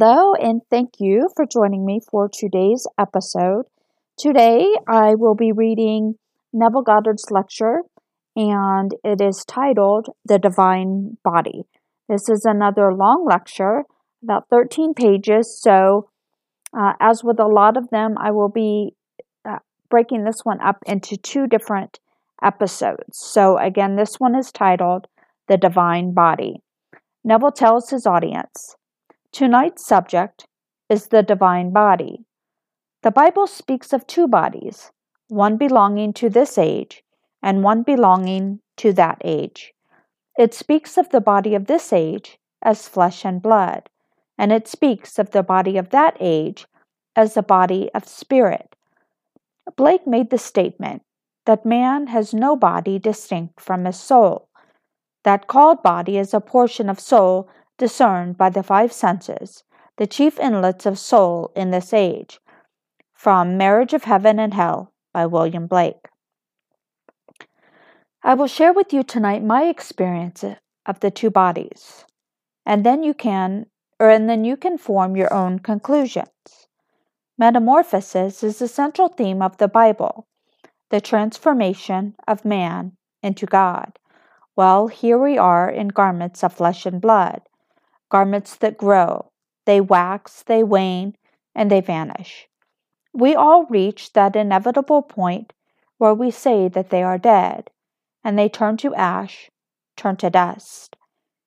Hello, and thank you for joining me for today's episode. Today, I will be reading Neville Goddard's lecture, and it is titled The Divine Body. This is another long lecture, about 13 pages, so as with a lot of them, I will be breaking this one up into two different episodes. So again, this one is titled The Divine Body. Neville tells his audience, tonight's subject is the divine body. The Bible speaks of two bodies, one belonging to this age and one belonging to that age. It speaks of the body of this age as flesh and blood, and it speaks of the body of that age as the body of spirit. Blake made the statement that man has no body distinct from his soul. That called body is a portion of soul discerned by the five senses, the chief inlets of soul in this age, from Marriage of Heaven and Hell by William Blake. I will share with you tonight my experience of the two bodies, and then you can form your own conclusions. Metamorphosis is the central theme of the Bible, the transformation of man into God. Well, here we are in garments of flesh and blood. Garments that grow, they wax, they wane, and they vanish. We all reach that inevitable point where we say that they are dead, and they turn to ash, turn to dust.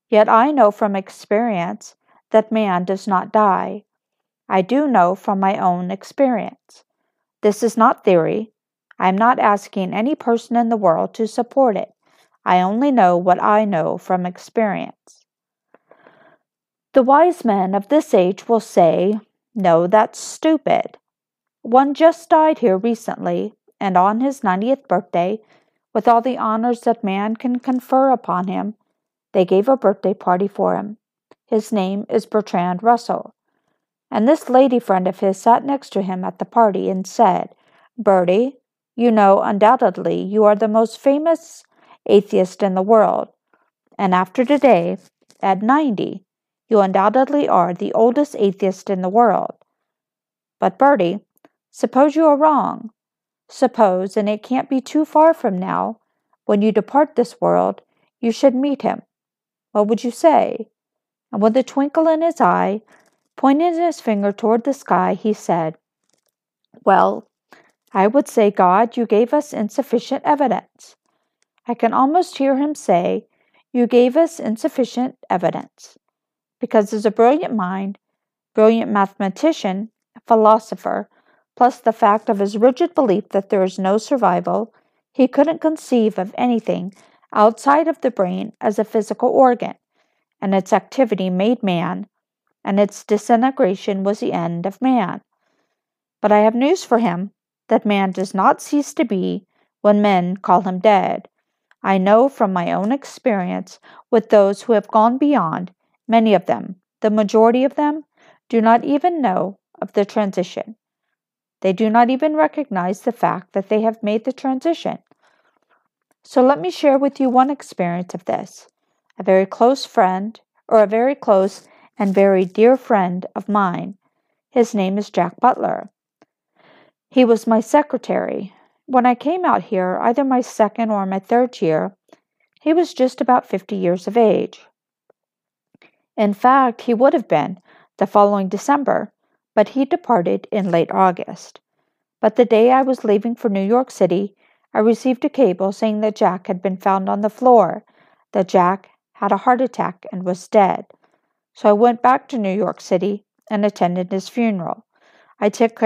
Yet I know from experience that man does not die. I do know from my own experience. This is not theory. I am not asking any person in the world to support it. I only know what I know from experience. The wise men of this age will say, no, that's stupid. One just died here recently, and on his 90th birthday, with all the honors that man can confer upon him, they gave a birthday party for him. His name is Bertrand Russell. And this lady friend of his sat next to him at the party and said, Bertie, you know, undoubtedly, you are the most famous atheist in the world. And after today, at 90, you undoubtedly are the oldest atheist in the world. But Bertie, suppose you are wrong. Suppose, and it can't be too far from now, when you depart this world, you should meet him. What would you say? And with a twinkle in his eye, pointing his finger toward the sky, he said, well, I would say, God, you gave us insufficient evidence. I can almost hear him say, you gave us insufficient evidence. Because as a brilliant mind, brilliant mathematician, philosopher, plus the fact of his rigid belief that there is no survival, he couldn't conceive of anything outside of the brain as a physical organ, and its activity made man, and its disintegration was the end of man. But I have news for him, that man does not cease to be when men call him dead. I know from my own experience with those who have gone beyond. Many of them, the majority of them, do not even know of the transition. They do not even recognize the fact that they have made the transition. So let me share with you one experience of this. A very close and very dear friend of mine. His name is Jack Butler. He was my secretary. When I came out here, either my second or my third year, he was just about 50 years of age. In fact, he would have been the following December, but he departed in late August. But the day I was leaving for New York City, I received a cable saying that Jack had been found on the floor, that Jack had a heart attack and was dead. So I went back to New York City and attended his funeral. I took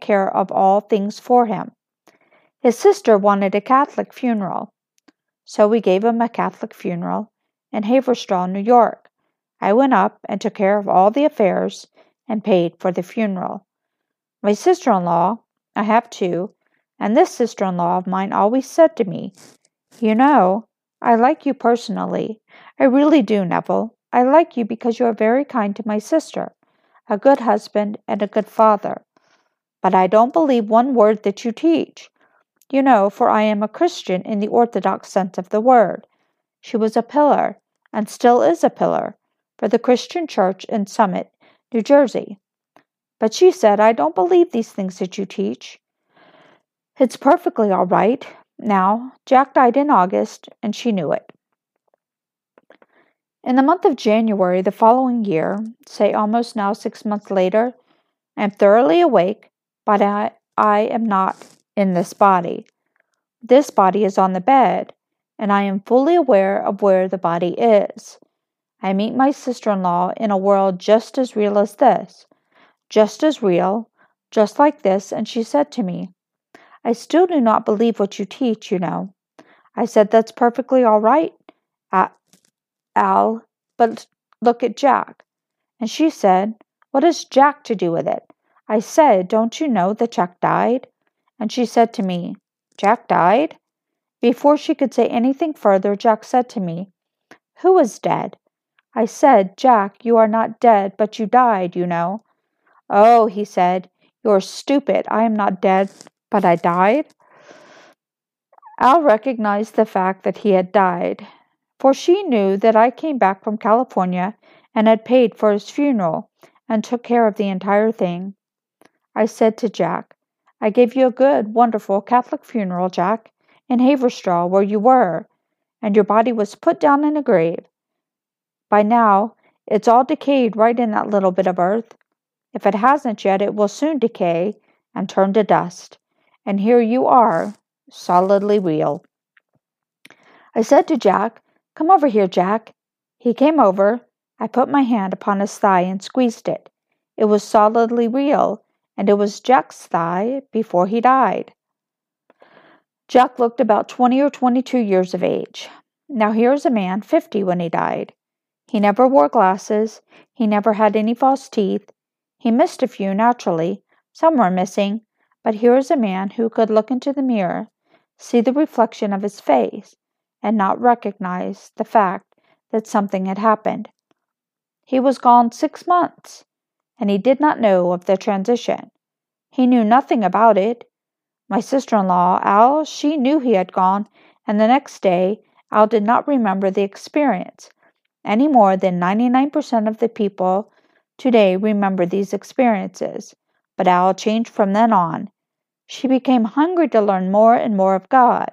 care of all things for him. His sister wanted a Catholic funeral, so we gave him a Catholic funeral in Haverstraw, New York. I went up and took care of all the affairs and paid for the funeral. My sister-in-law, I have two, and this sister-in-law of mine always said to me, you know, I like you personally. I really do, Neville. I like you because you are very kind to my sister, a good husband and a good father. But I don't believe one word that you teach. You know, for I am a Christian in the Orthodox sense of the word. She was a pillar, and still is a pillar, for the Christian Church in Summit, New Jersey. But she said, I don't believe these things that you teach. It's perfectly all right. Now, Jack died in August, and she knew it. In the month of January the following year, say almost now 6 months later, I am thoroughly awake, but I am not in this body. This body is on the bed, and I am fully aware of where the body is. I meet my sister-in-law in a world just as real as this, just as real, just like this, and she said to me, I still do not believe what you teach, you know. I said, that's perfectly all right, Al, but look at Jack. And she said, what has Jack to do with it? I said, don't you know that Jack died? And she said to me, Jack died? Before she could say anything further, Jack said to me, who is dead? I said, Jack, you are not dead, but you died, you know. Oh, he said, you're stupid. I am not dead, but I died. Al recognized the fact that he had died, for she knew that I came back from California and had paid for his funeral and took care of the entire thing. I said to Jack, I gave you a good, wonderful Catholic funeral, Jack, in Haverstraw, where you were, and your body was put down in a grave. By now, it's all decayed right in that little bit of earth. If it hasn't yet, it will soon decay and turn to dust. And here you are, solidly real. I said to Jack, come over here, Jack. He came over. I put my hand upon his thigh and squeezed it. It was solidly real, and it was Jack's thigh before he died. Jack looked about 20 or 22 years of age. Now here is a man 50 when he died. He never wore glasses. He never had any false teeth. He missed a few, naturally. Some were missing. But here is a man who could look into the mirror, see the reflection of his face, and not recognize the fact that something had happened. He was gone 6 months, and he did not know of the transition. He knew nothing about it. My sister-in-law, Al, she knew he had gone, and the next day Al did not remember the experience, any more than 99% of the people today remember these experiences. But Al changed from then on. She became hungry to learn more and more of God.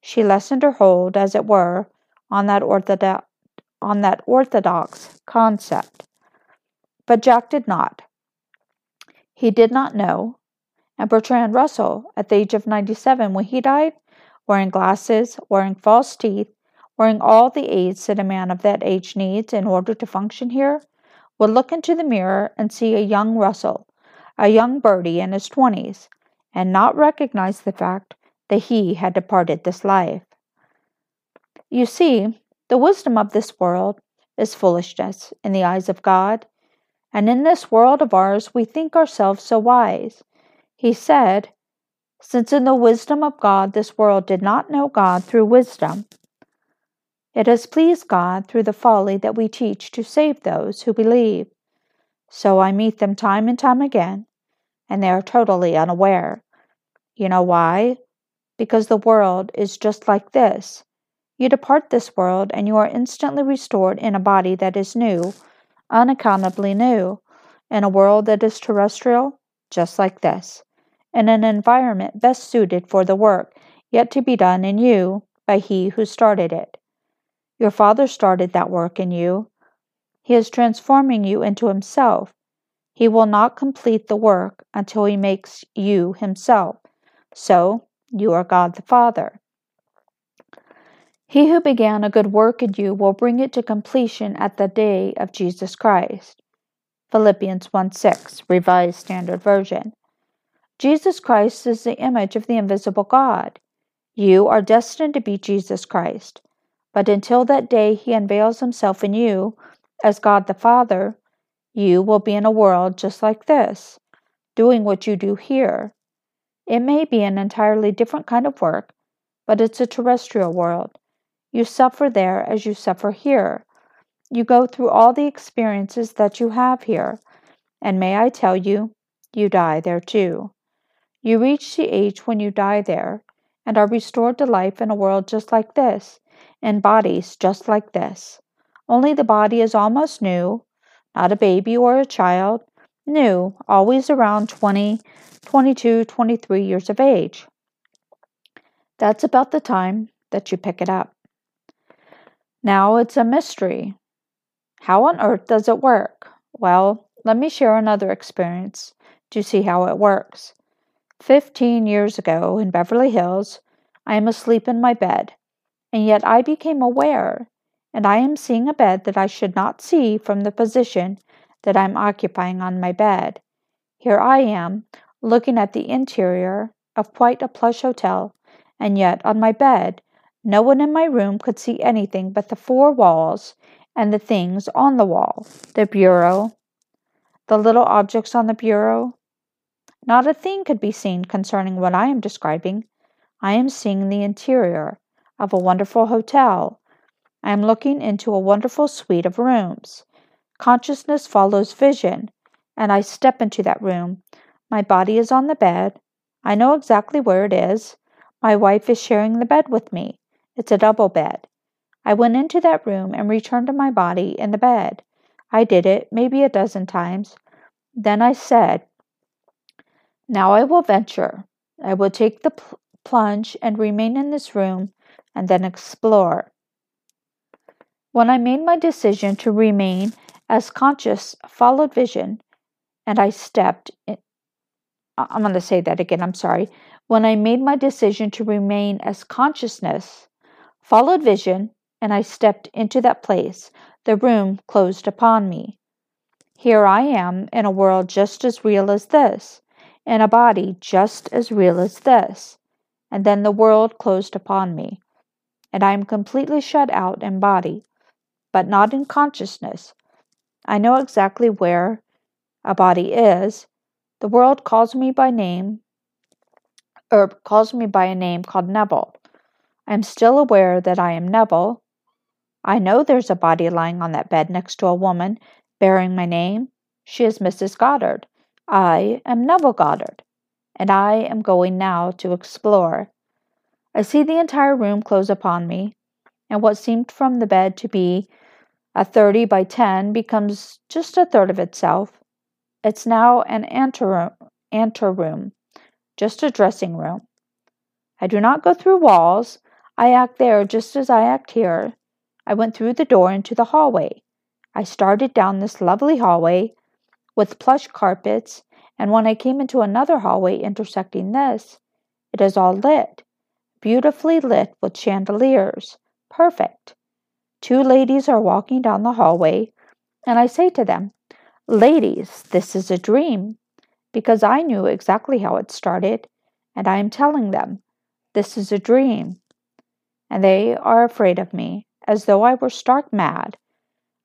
She lessened her hold, as it were, on that orthodox concept. But Jack did not. He did not know. And Bertrand Russell, at the age of 97 when he died, wearing glasses, wearing false teeth, wearing all the aids that a man of that age needs in order to function here, would look into the mirror and see a young Russell, a young birdie in his 20s, and not recognize the fact that he had departed this life. You see, the wisdom of this world is foolishness in the eyes of God, and in this world of ours we think ourselves so wise. He said, since in the wisdom of God this world did not know God through wisdom, it has pleased God through the folly that we teach to save those who believe. So I meet them time and time again, and they are totally unaware. You know why? Because the world is just like this. You depart this world, and you are instantly restored in a body that is new, unaccountably new, in a world that is terrestrial, just like this, in an environment best suited for the work yet to be done in you by He who started it. Your Father started that work in you. He is transforming you into Himself. He will not complete the work until He makes you Himself. So, you are God the Father. He who began a good work in you will bring it to completion at the day of Jesus Christ. Philippians 1:6, Revised Standard Version. Jesus Christ is the image of the invisible God. You are destined to be Jesus Christ. But until that day He unveils Himself in you as God the Father, you will be in a world just like this, doing what you do here. It may be an entirely different kind of work, but it's a terrestrial world. You suffer there as you suffer here. You go through all the experiences that you have here, and may I tell you, you die there too. You reach the age when you die there, and are restored to life in a world just like this, in bodies just like this. Only the body is almost new, not a baby or a child, new, always around 20, 22, 23 years of age. That's about the time that you pick it up. Now it's a mystery. How on earth does it work? Well, let me share another experience to see how it works. 15 years ago in Beverly Hills, I am asleep in my bed, and yet I became aware, and I am seeing a bed that I should not see from the position that I'm occupying on my bed. Here I am, looking at the interior of quite a plush hotel, and yet on my bed, no one in my room could see anything but the four walls and the things on the wall, the bureau, the little objects on the bureau. Not a thing could be seen concerning what I am describing. I am seeing the interior of a wonderful hotel. I am looking into a wonderful suite of rooms. Consciousness follows vision, and I step into that room. My body is on the bed. I know exactly where it is. My wife is sharing the bed with me. It's a double bed. I went into that room and returned to my body in the bed. I did it maybe a dozen times. Then I said, "Now I will venture. I will take the plunge and remain in this room and then explore." When I made my decision to remain as conscious, followed vision, and I stepped in. I'm going to say that again, I'm sorry. When I made my decision to remain as consciousness, followed vision, and I stepped into that place, the room closed upon me. Here I am in a world just as real as this, in a body just as real as this, and then the world closed upon me, and I am completely shut out in body, but not in consciousness. I know exactly where a body is. The world calls me by name, or calls me by a name called Neville. I am still aware that I am Neville. I know there's a body lying on that bed next to a woman bearing my name. She is Mrs. Goddard. I am Neville Goddard, and I am going now to explore. I see the entire room close upon me, and what seemed from the bed to be a 30 by 10 becomes just a third of itself. It's now an anteroom, just a dressing room. I do not go through walls. I act there just as I act here. I went through the door into the hallway. I started down this lovely hallway with plush carpets, and when I came into another hallway intersecting this, it is all lit, beautifully lit with chandeliers. Perfect. Two ladies are walking down the hallway, and I say to them, "Ladies, this is a dream," because I knew exactly how it started, and I am telling them, "This is a dream," and they are afraid of me, as though I were stark mad.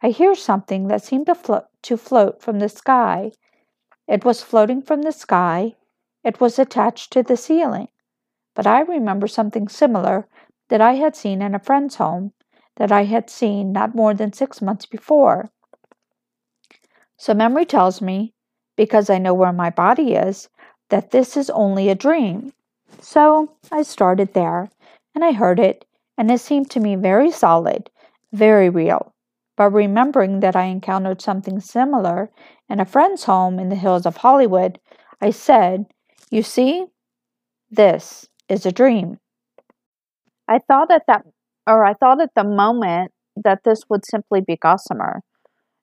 I hear something that seemed to float from the sky. It was floating from the sky. It was attached to the ceiling, but I remember something similar that I had seen in a friend's home, that I had seen not more than 6 months before. So memory tells me, because I know where my body is, that this is only a dream. So I started there, and I heard it, and it seemed to me very solid, very real. But remembering that I encountered something similar in a friend's home in the hills of Hollywood, I said, "You see, this is a dream." I thought at the moment that this would simply be gossamer,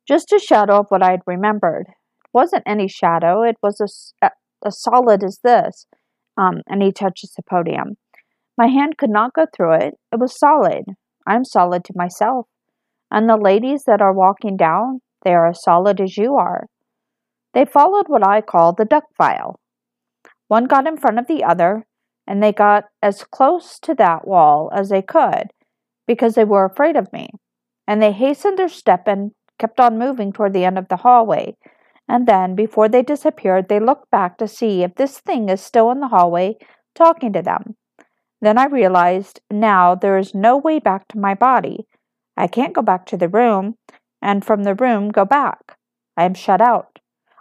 just a shadow of what I had remembered. It wasn't any shadow. It was as solid as this. And he touches the podium. My hand could not go through it. It was solid. I'm solid to myself. And the ladies that are walking down, they are as solid as you are. They followed what I call the duck file. One got in front of the other, and they got as close to that wall as they could, because they were afraid of me. And they hastened their step and kept on moving toward the end of the hallway, and then, before they disappeared, they looked back to see if this thing is still in the hallway talking to them. Then I realized, now there is no way back to my body. I can't go back to the room, and from the room go back. I am shut out.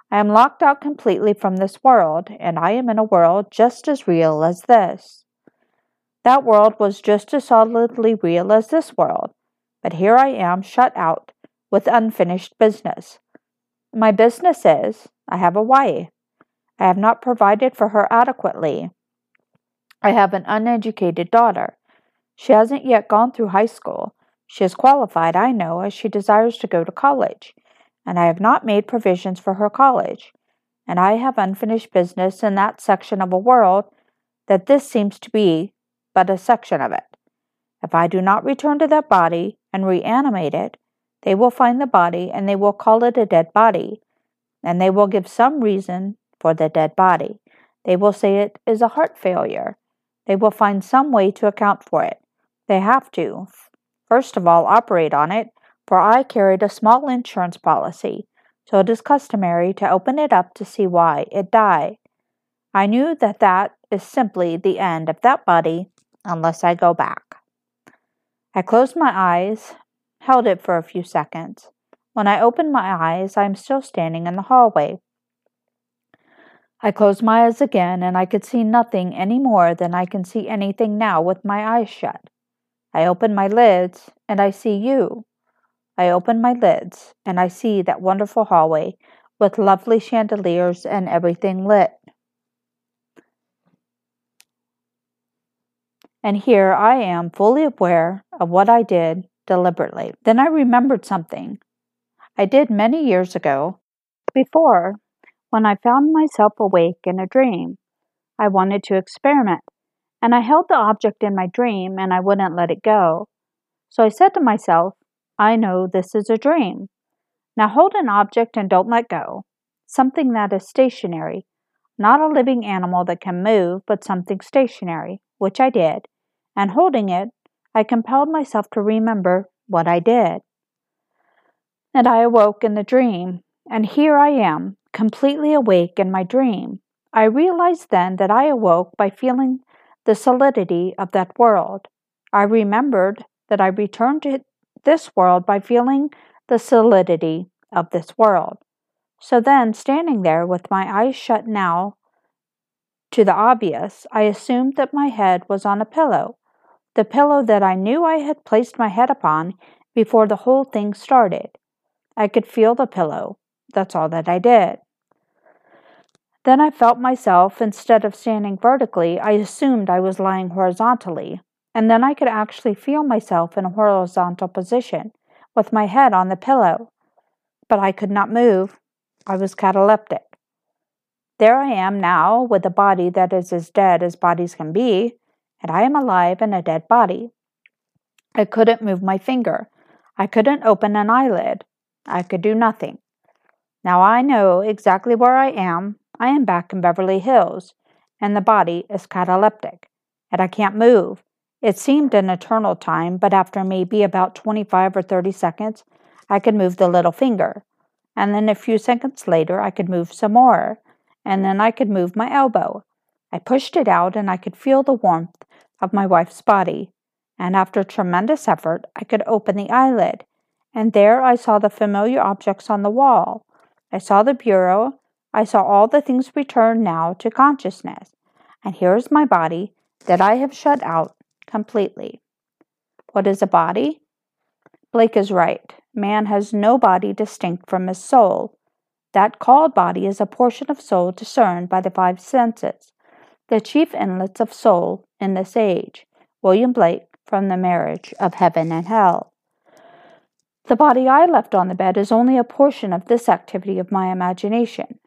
I am locked out completely from this world, and I am in a world just as real as this. That world was just as solidly real as this world, but here I am shut out with unfinished business. My business is, I have a wife. I have not provided for her adequately. I have an uneducated daughter. She hasn't yet gone through high school. She is qualified, I know, as she desires to go to college, and I have not made provisions for her college, and I have unfinished business in that section of a world that this seems to be but a section of it. If I do not return to that body and reanimate it, they will find the body, and they will call it a dead body, and they will give some reason for the dead body. They will say it is a heart failure. They will find some way to account for it. They have to, first of all, operate on it, for I carried a small insurance policy, so it is customary to open it up to see why it died. I knew that that is simply the end of that body, unless I go back. I closed my eyes, held it for a few seconds. When I opened my eyes, I am still standing in the hallway. I closed my eyes again, and I could see nothing any more than I can see anything now with my eyes shut. I open my lids, and I see you. I open my lids, and I see that wonderful hallway with lovely chandeliers and everything lit. And here I am, fully aware of what I did deliberately. Then I remembered something I did many years ago, before, when I found myself awake in a dream. I wanted to experiment, and I held the object in my dream, and I wouldn't let it go. So I said to myself, I know this is a dream. Now hold an object and don't let go, something that is stationary, not a living animal that can move, but something stationary, which I did, and holding it, I compelled myself to remember what I did. And I awoke in the dream, and here I am, completely awake in my dream. I realized then that I awoke by feeling the solidity of that world. I remembered that I returned to this world by feeling the solidity of this world. So then, standing there with my eyes shut now to the obvious, I assumed that my head was on a pillow, the pillow that I knew I had placed my head upon before the whole thing started. I could feel the pillow. That's all that I did. Then I felt myself, instead of standing vertically, I assumed I was lying horizontally, and then I could actually feel myself in a horizontal position, with my head on the pillow. But I could not move. I was cataleptic. There I am now, with a body that is as dead as bodies can be, and I am alive in a dead body. I couldn't move my finger. I couldn't open an eyelid. I could do nothing. Now I know exactly where I am. I am back in Beverly Hills, and the body is cataleptic, and I can't move. It seemed an eternal time, but after maybe about 25 or 30 seconds, I could move the little finger, and then a few seconds later, I could move some more, and then I could move my elbow. I pushed it out, and I could feel the warmth of my wife's body, and after tremendous effort, I could open the eyelid, and there I saw the familiar objects on the wall. I saw the bureau. I saw all the things return now to consciousness, and here is my body that I have shut out completely. What is a body? Blake is right. Man has no body distinct from his soul. That called body is a portion of soul discerned by the five senses, the chief inlets of soul in this age. William Blake, from the Marriage of Heaven and Hell. The body I left on the bed is only a portion of this activity of my imagination,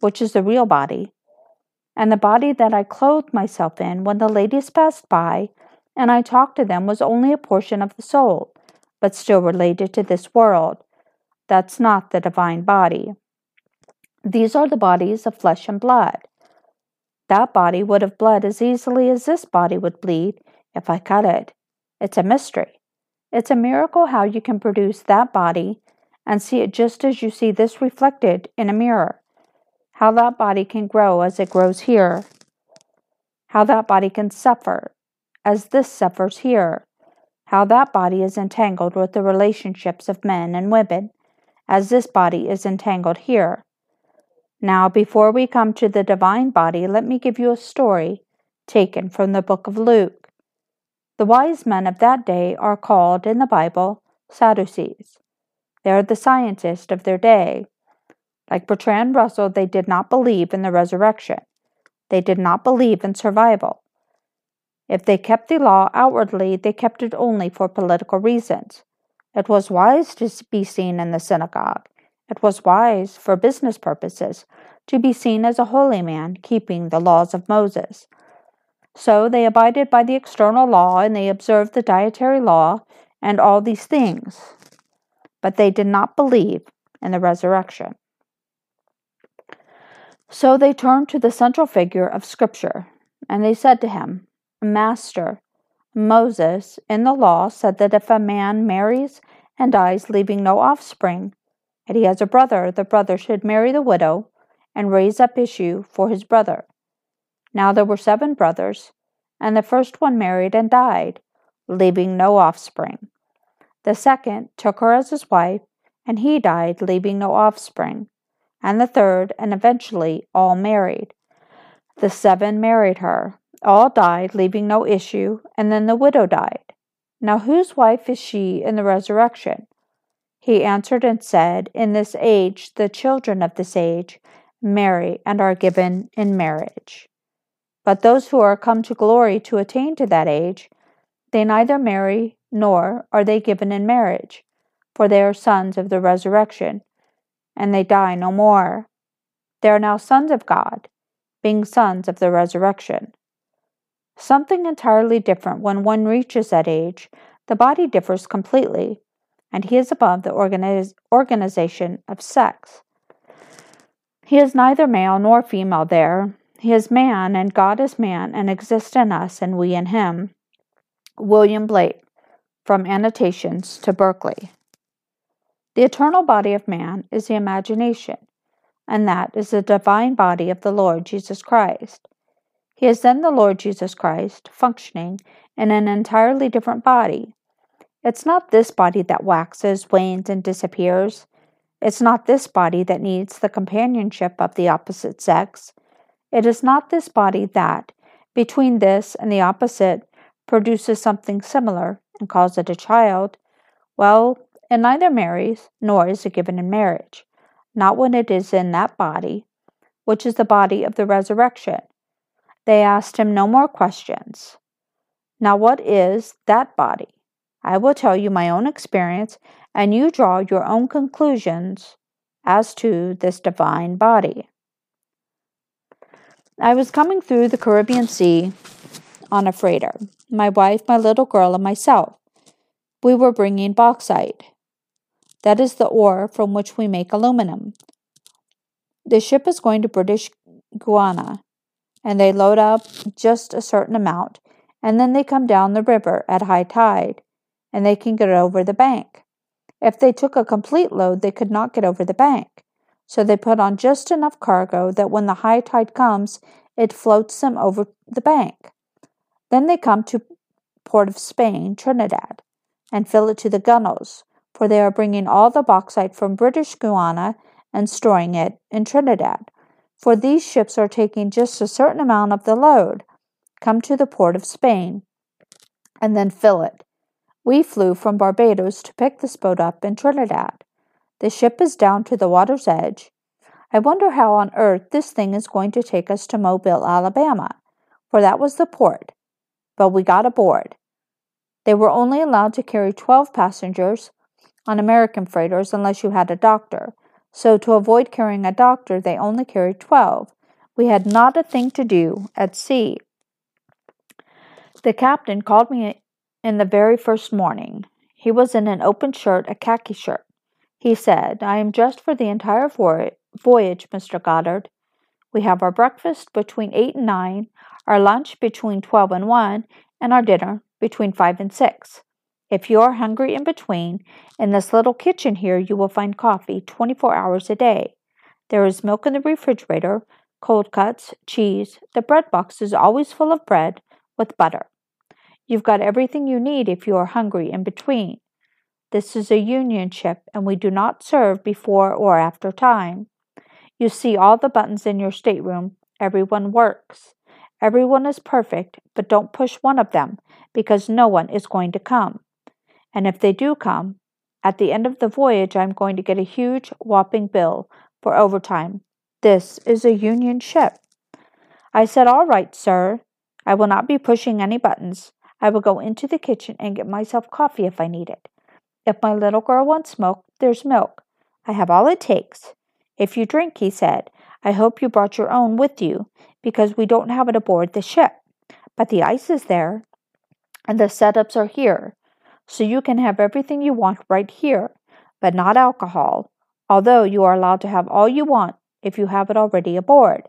which is the real body, and the body that I clothed myself in when the ladies passed by and I talked to them was only a portion of the soul, but still related to this world. That's not the divine body. These are the bodies of flesh and blood. That body would have bled as easily as this body would bleed if I cut it. It's a mystery. It's a miracle how you can produce that body and see it just as you see this reflected in a mirror. How that body can grow as it grows here. How that body can suffer as this suffers here. How that body is entangled with the relationships of men and women as this body is entangled here. Now, before we come to the divine body, let me give you a story taken from the book of Luke. The wise men of that day are called in the Bible Sadducees. They are the scientists of their day. Like Bertrand Russell, they did not believe in the resurrection. They did not believe in survival. If they kept the law outwardly, they kept it only for political reasons. It was wise to be seen in the synagogue. It was wise, for business purposes, to be seen as a holy man keeping the laws of Moses. So they abided by the external law, and they observed the dietary law and all these things. But they did not believe in the resurrection. So they turned to the central figure of Scripture, and they said to him, Master, Moses in the law said that if a man marries and dies leaving no offspring, and he has a brother, the brother should marry the widow and raise up issue for his brother. Now there were 7 brothers, and the first one married and died, leaving no offspring. The second took her as his wife, and he died, leaving no offspring. And the third, and eventually all married. The 7 married her. All died, leaving no issue, and then the widow died. Now whose wife is she in the resurrection? He answered and said, In this age, the children of this age marry and are given in marriage. But those who are come to glory to attain to that age, they neither marry nor are they given in marriage, for they are sons of the resurrection, and they die no more. They are now sons of God, being sons of the resurrection. Something entirely different when one reaches that age, the body differs completely, and he is above the organization of sex. He is neither male nor female there. He is man, and God is man, and exists in us, and we in him. William Blake, from Annotations to Berkeley. The eternal body of man is the imagination, and that is the divine body of the Lord Jesus Christ. He is then the Lord Jesus Christ, functioning in an entirely different body. It's not this body that waxes, wanes, and disappears. It's not this body that needs the companionship of the opposite sex. It is not this body that, between this and the opposite, produces something similar and calls it a child. Well, it neither marries nor is it given in marriage, not when it is in that body, which is the body of the resurrection. They asked him no more questions. Now what is that body? I will tell you my own experience, and you draw your own conclusions as to this divine body. I was coming through the Caribbean Sea on a freighter, my wife, my little girl, and myself. We were bringing bauxite. That is the ore from which we make aluminum. The ship is going to British Guiana, and they load up just a certain amount, and then they come down the river at high tide, and they can get over the bank. If they took a complete load, they could not get over the bank. So they put on just enough cargo that when the high tide comes, it floats them over the bank. Then they come to Port of Spain, Trinidad, and fill it to the gunwales, for they are bringing all the bauxite from British Guiana and storing it in Trinidad. For these ships are taking just a certain amount of the load, come to the Port of Spain, and then fill it. We flew from Barbados to pick this boat up in Trinidad. The ship is down to the water's edge. I wonder how on earth this thing is going to take us to Mobile, Alabama, for that was the port. But we got aboard. They were only allowed to carry 12 passengers on American freighters unless you had a doctor. So to avoid carrying a doctor, they only carried 12. We had not a thing to do at sea. The captain called me in the very first morning. He was in an open shirt, a khaki shirt. He said, I am dressed for the entire voyage, Mr. Goddard. We have our breakfast between 8 and 9, our lunch between 12 and 1, and our dinner between 5 and 6. If you are hungry in between, in this little kitchen here you will find coffee 24 hours a day. There is milk in the refrigerator, cold cuts, cheese. The bread box is always full of bread with butter. You've got everything you need if you are hungry in between. This is a union ship, and we do not serve before or after time. You see all the buttons in your stateroom. Everyone works. Everyone is perfect, but don't push one of them, because no one is going to come. And if they do come, at the end of the voyage, I'm going to get a huge, whopping bill for overtime. This is a Union ship. I said, all right, sir. I will not be pushing any buttons. I will go into the kitchen and get myself coffee if I need it. If my little girl wants milk, there's milk. I have all it takes. If you drink, he said, I hope you brought your own with you, because we don't have it aboard the ship. But the ice is there, and the setups are here, so you can have everything you want right here, but not alcohol, although you are allowed to have all you want if you have it already aboard.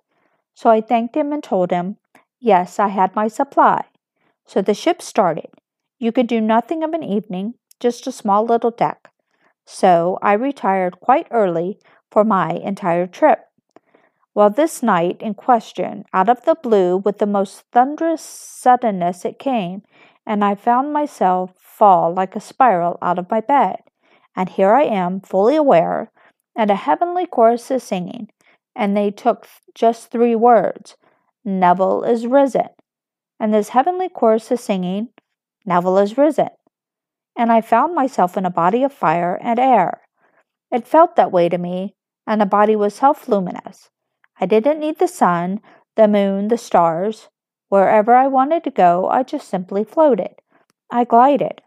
So I thanked him and told him, yes, I had my supply. So the ship started. You could do nothing of an evening, just a small little deck. So I retired quite early for my entire trip. Well, this night in question, out of the blue, with the most thunderous suddenness it came, and I found myself fall like a spiral out of my bed. And here I am, fully aware, and a heavenly chorus is singing, and they took just three words, Neville is risen. And this heavenly chorus is singing, Neville is risen. And I found myself in a body of fire and air. It felt that way to me, and the body was self-luminous. I didn't need the sun, the moon, the stars. Wherever I wanted to go, I just simply floated. I glided.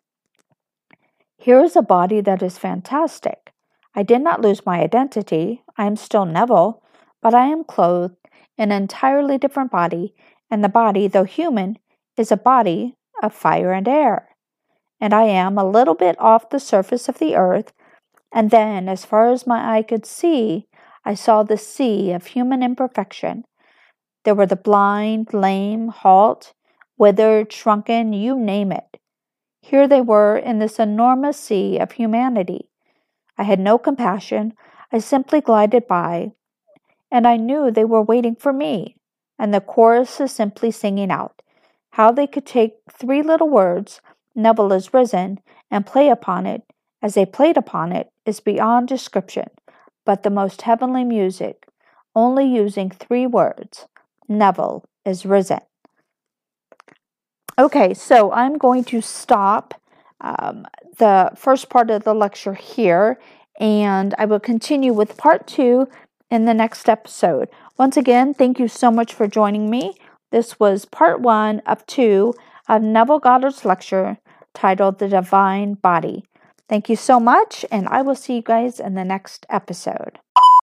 Here is a body that is fantastic. I did not lose my identity. I am still Neville, but I am clothed in an entirely different body, and the body, though human, is a body of fire and air. And I am a little bit off the surface of the earth, and then, as far as my eye could see, I saw the sea of human imperfection. There were the blind, lame, halt, withered, shrunken, you name it. Here they were in this enormous sea of humanity. I had no compassion. I simply glided by, and I knew they were waiting for me, and the chorus is simply singing out. How they could take three little words, Neville is risen, and play upon it, as they played upon it, is beyond description, but the most heavenly music, only using three words, Neville is risen. Okay, so I'm going to stop the first part of the lecture here, and I will continue with part 2 in the next episode. Once again, thank you so much for joining me. This was part 1 of 2 of Neville Goddard's lecture titled The Divine Body. Thank you so much, and I will see you guys in the next episode.